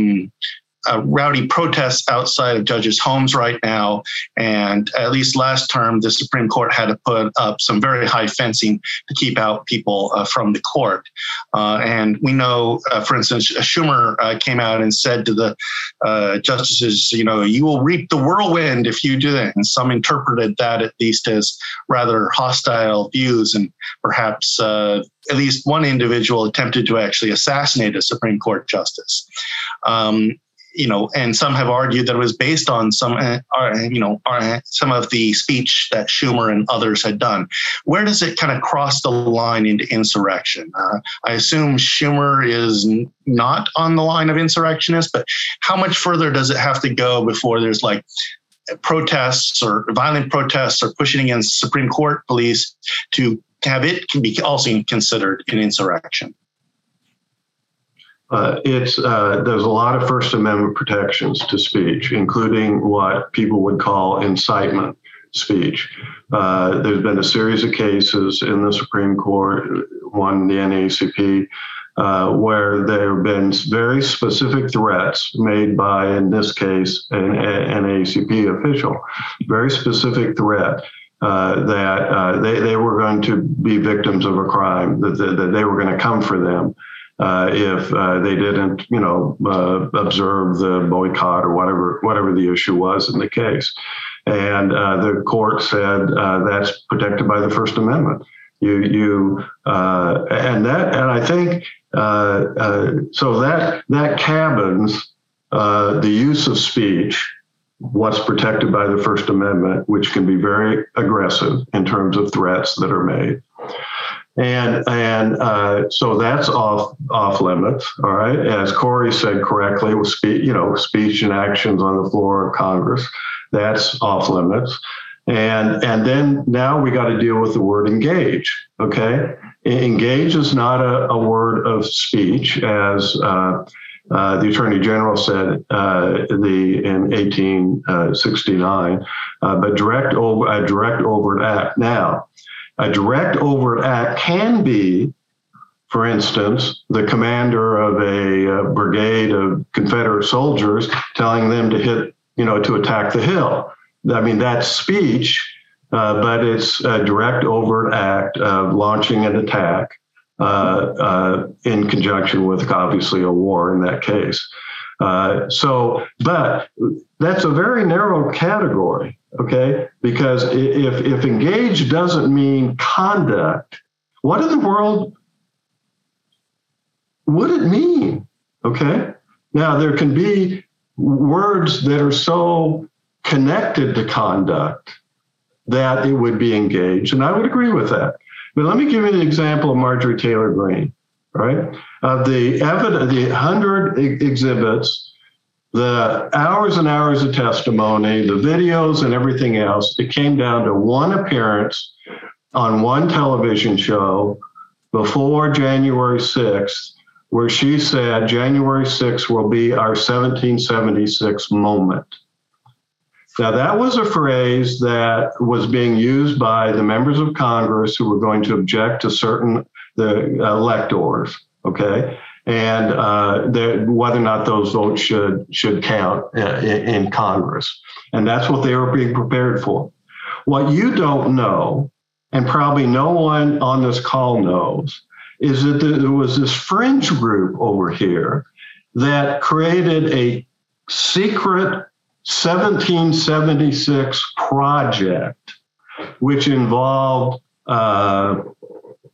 Uh, rowdy protests outside of judges' homes right now. And at least last term, the Supreme Court had to put up some very high fencing to keep out people uh, from the court. Uh, and we know, uh, for instance, Schumer uh, came out and said to the uh, justices, you know, you will reap the whirlwind if you do that. And some interpreted that at least as rather hostile views, and perhaps uh, at least one individual attempted to actually assassinate a Supreme Court justice. Um, You know, and some have argued that it was based on some, uh, you know, uh, some of the speech that Schumer and others had done. Where does it kind of cross the line into insurrection? Uh, I assume Schumer is n- not on the line of insurrectionists, but how much further does it have to go before there's like protests or violent protests or pushing against Supreme Court police to have it can be also considered an insurrection? Uh, it's uh, there's a lot of First Amendment protections to speech, including what people would call incitement speech. Uh, there's been a series of cases in the Supreme Court, one the N double A C P, uh, where there have been very specific threats made by, in this case, an N double A C P official, very specific threat. Uh, that uh, they, they were going to be victims of a crime, that, that, that they were going to come for them. Uh, if uh, they didn't, you know, uh, observe the boycott or whatever, whatever the issue was in the case. And uh, the court said uh, that's protected by the First Amendment. You, you, uh, and that, and I think uh, uh, so that that cabins uh, the use of speech, what's protected by the First Amendment, which can be very aggressive in terms of threats that are made. And and uh, so that's off off limits, all right. As Corey said correctly, with speech, you know, speech and actions on the floor of Congress, that's off limits. And and then now we got to deal with the word engage. Okay, engage is not a, a word of speech, as uh, Uh, the Attorney General said uh, the in eighteen sixty-nine, uh, but direct over a direct overt act. Now, a direct overt act can be, for instance, the commander of a, a brigade of Confederate soldiers telling them to hit, you know, to attack the Hill. I mean, that's speech. Uh, but it's a direct overt act of launching an attack uh, uh, in conjunction with obviously a war in that case. Uh, so, but that's a very narrow category, okay? Because if, if engage doesn't mean conduct, what in the world would it mean, okay? Now, there can be words that are so connected to conduct that it would be engaged, and I would agree with that. But let me give you an example of Marjorie Taylor Greene, right? Of the evidence, the hundred exhibits, the hours and hours of testimony, the videos and everything else, it came down to one appearance on one television show before January sixth, where she said January sixth will be our seventeen seventy-six moment. Now, that was a phrase that was being used by the members of Congress who were going to object to certain the electors, okay, and uh, the, whether or not those votes should should count in, in Congress. And that's what they were being prepared for. What you don't know, and probably no one on this call knows, is that there was this fringe group over here that created a secret seventeen seventy-six project, which involved uh,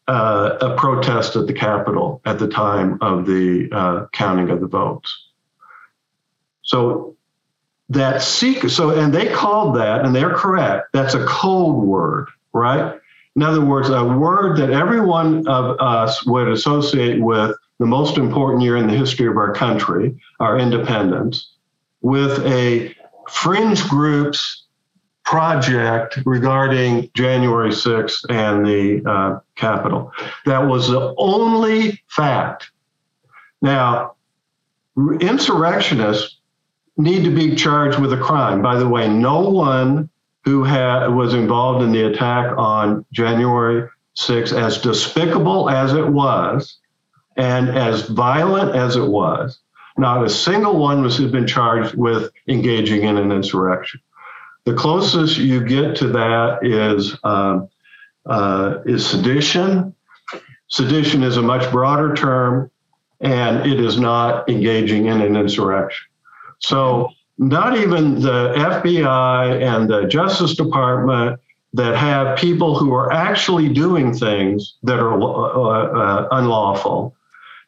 uh, a protest at the Capitol at the time of the uh, counting of the votes. So that secret, so, and they called that, and they're correct, that's a code word, right? In other words, a word that every one of us would associate with the most important year in the history of our country, our independence, with a fringe group's project regarding January sixth and the uh, Capitol. That was the only fact. Now, insurrectionists need to be charged with a crime. By the way, no one who had, was involved in the attack on January sixth, as despicable as it was and as violent as it was, not a single one was had been charged with engaging in an insurrection. The closest you get to that is uh, uh, is sedition. Sedition is a much broader term, and it is not engaging in an insurrection. So not even the F B I and the Justice Department that have people who are actually doing things that are uh, uh, unlawful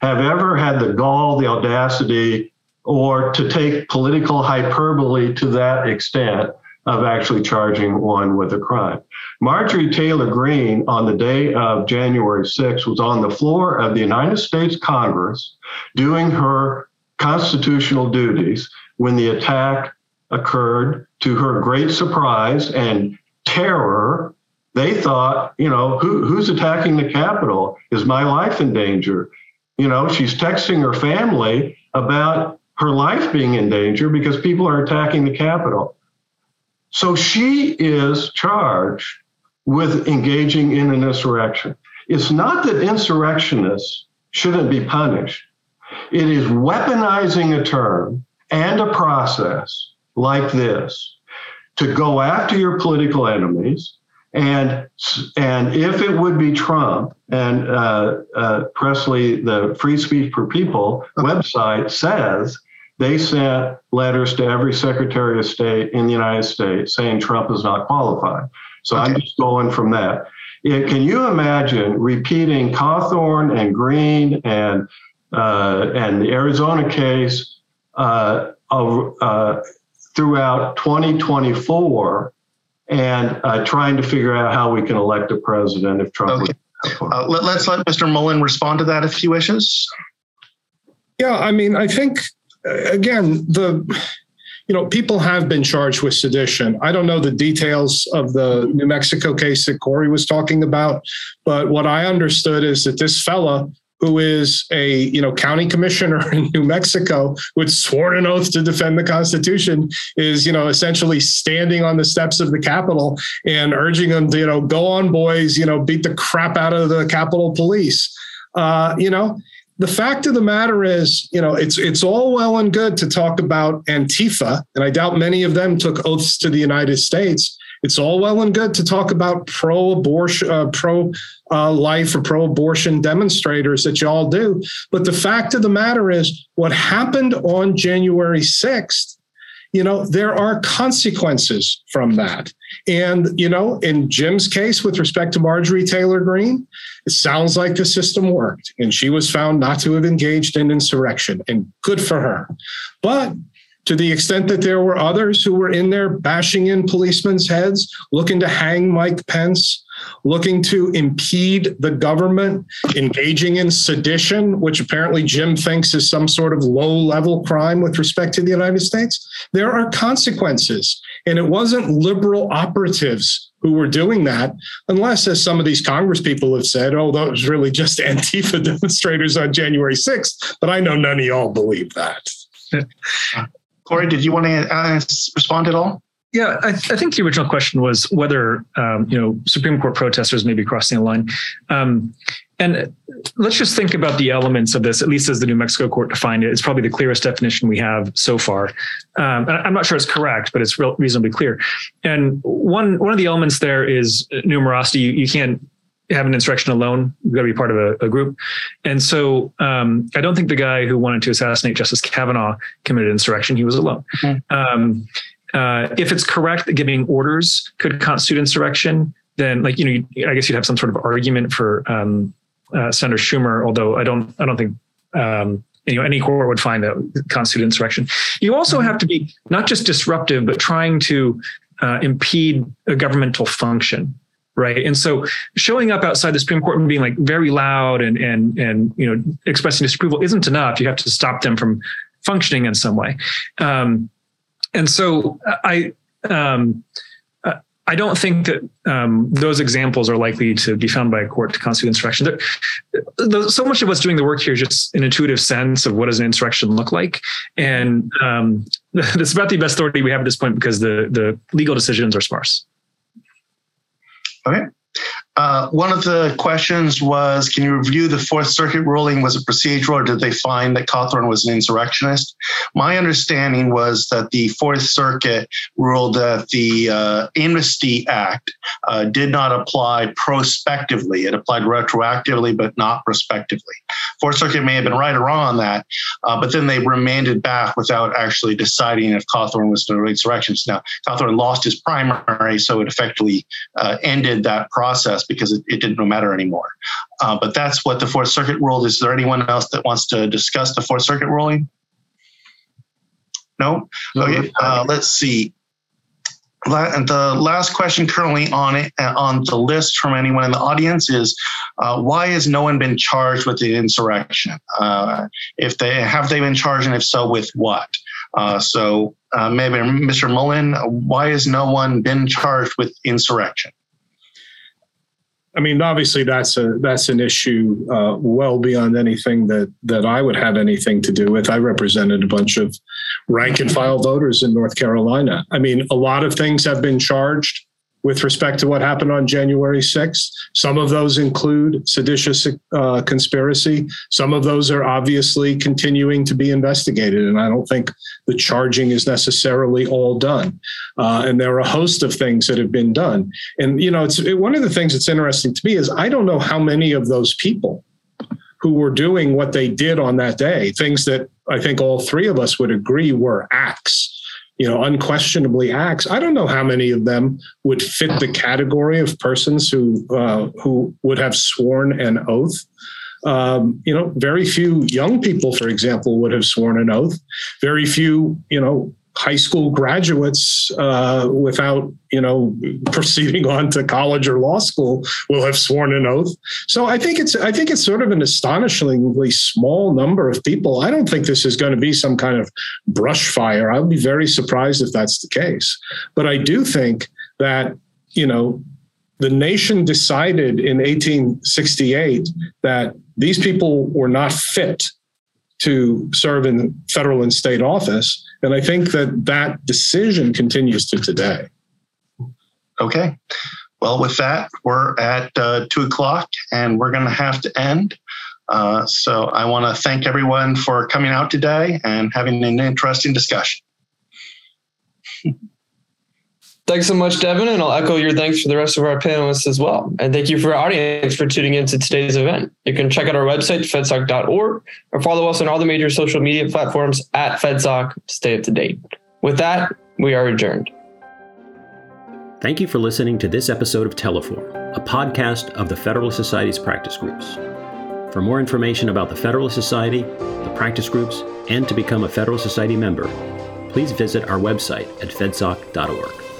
have ever had the gall, the audacity, or to take political hyperbole to that extent of actually charging one with a crime. Marjorie Taylor Greene, on the day of January sixth, was on the floor of the United States Congress doing her constitutional duties when the attack occurred. To her great surprise and terror, they thought, you know, who, who's attacking the Capitol? Is my life in danger? You know, she's texting her family about her life being in danger because people are attacking the Capitol. So she is charged with engaging in an insurrection. It's not that insurrectionists shouldn't be punished. It is weaponizing a term and a process like this to go after your political enemies. And and if it would be Trump, and uh, uh, Presley, the Free Speech for People website says they sent letters to every Secretary of State in the United States saying Trump is not qualified. So okay. I'm just going from that. It, can you imagine repeating Cawthorn and Green and uh, and the Arizona case uh, of, uh, throughout twenty twenty-four? And uh, trying to figure out how we can elect a president if Trump. Okay. Uh, let, let's let Mister Mullen respond to that if he wishes. Yeah, I mean, I think again, the you know people have been charged with sedition. I don't know the details of the New Mexico case that Corey was talking about, but what I understood is that this fella who is a, you know, county commissioner in New Mexico who had sworn an oath to defend the Constitution is, you know, essentially standing on the steps of the Capitol and urging them to, you know, go on, boys, you know, beat the crap out of the Capitol Police. Uh, you know, the fact of the matter is, you know, it's it's all well and good to talk about Antifa, and I doubt many of them took oaths to the United States. It's all well and good to talk about pro-abortion, uh, pro uh, life or pro-abortion demonstrators that y'all do. But the fact of the matter is what happened on January sixth, you know, there are consequences from that. And, you know, in Jim's case, with respect to Marjorie Taylor Greene, it sounds like the system worked and she was found not to have engaged in insurrection, and good for her. But to the extent that there were others who were in there bashing in policemen's heads, looking to hang Mike Pence, looking to impede the government, engaging in sedition, which apparently Jim thinks is some sort of low-level crime with respect to the United States, there are consequences. And it wasn't liberal operatives who were doing that, unless, as some of these Congress people have said, oh, that was really just Antifa demonstrators on January sixth, but I know none of y'all believe that. Corey, did you want to uh, respond at all? Yeah, I, th- I think the original question was whether, um, you know, Supreme Court protesters may be crossing the line. Um, and let's just think about the elements of this, at least as the New Mexico court defined it. It's probably the clearest definition we have so far. Um, and I'm not sure it's correct, but it's re- reasonably clear. And one one of the elements there is numerosity. You, you can't have an insurrection alone. You've got to be part of a, a group. And so um, I don't think the guy who wanted to assassinate Justice Kavanaugh committed insurrection. He was alone. Mm-hmm. Um Uh, if it's correct that giving orders could constitute insurrection, then, like, you know, I guess you'd have some sort of argument for um, uh, Senator Schumer. Although I don't, I don't think um, you know, any court would find that constitute insurrection. You also have to be not just disruptive, but trying to uh, impede a governmental function, right? And so, showing up outside the Supreme Court and being like very loud and and and you know expressing disapproval isn't enough. You have to stop them from functioning in some way. Um, And so I um, I don't think that um, those examples are likely to be found by a court to constitute insurrection. There, there, so much of what's doing the work here is just an intuitive sense of what does an insurrection look like. And um, that's about the best authority we have at this point because the, the legal decisions are sparse. Okay. Uh, one of the questions was, can you review the Fourth Circuit ruling? Was it procedural, or did they find that Cawthorn was an insurrectionist? My understanding was that the Fourth Circuit ruled that the uh, Amnesty Act uh, did not apply prospectively. It applied retroactively, but not prospectively. Fourth Circuit may have been right or wrong on that, uh, but then they remanded back without actually deciding if Cawthorn was an insurrectionist. Now, Cawthorn lost his primary, so it effectively uh, ended that process, because it, it didn't matter anymore. Uh, but that's what the Fourth Circuit ruled. Is there anyone else that wants to discuss the Fourth Circuit ruling? No? Okay, uh, let's see. La- the last question currently on it, uh, on the list from anyone in the audience is, uh, why has no one been charged with the insurrection? Uh, if they have they been charged, and if so, with what? Uh, so uh, maybe Mister Mullen, why has no one been charged with insurrection? I mean, obviously, that's a that's an issue uh, well beyond anything that that I would have anything to do with. I represented a bunch of rank and file voters in North Carolina. I mean, a lot of things have been charged with respect to what happened on January sixth. Some of those include seditious uh, conspiracy. Some of those are obviously continuing to be investigated, and I don't think the charging is necessarily all done. Uh, and there are a host of things that have been done. And, you know, it's it, one of the things that's interesting to me is I don't know how many of those people who were doing what they did on that day, things that I think all three of us would agree were acts, you know, unquestionably acts. I don't know how many of them would fit the category of persons who uh, who would have sworn an oath. Um, you know, very few young people, for example, would have sworn an oath. Very few, you know, high school graduates uh, without, you know, proceeding on to college or law school will have sworn an oath. So I think it's I think it's sort of an astonishingly small number of people. I don't think this is going to be some kind of brush fire. I would be very surprised if that's the case. But I do think that, you know, the nation decided in eighteen sixty-eight that these people were not fit to serve in federal and state office. And I think that that decision continues to today. Okay. Well, with that, we're at uh, two o'clock and we're going to have to end. Uh, so I want to thank everyone for coming out today and having an interesting discussion. Thanks so much, Devin, and I'll echo your thanks for the rest of our panelists as well. And thank you for our audience for tuning in to today's event. You can check out our website, fedsoc dot org, or follow us on all the major social media platforms at fedsoc to stay up to date. With that, we are adjourned. Thank you for listening to this episode of Teleforum, a podcast of the Federalist Society's practice groups. For more information about the Federalist Society, the practice groups, and to become a Federalist Society member, please visit our website at fedsoc dot org.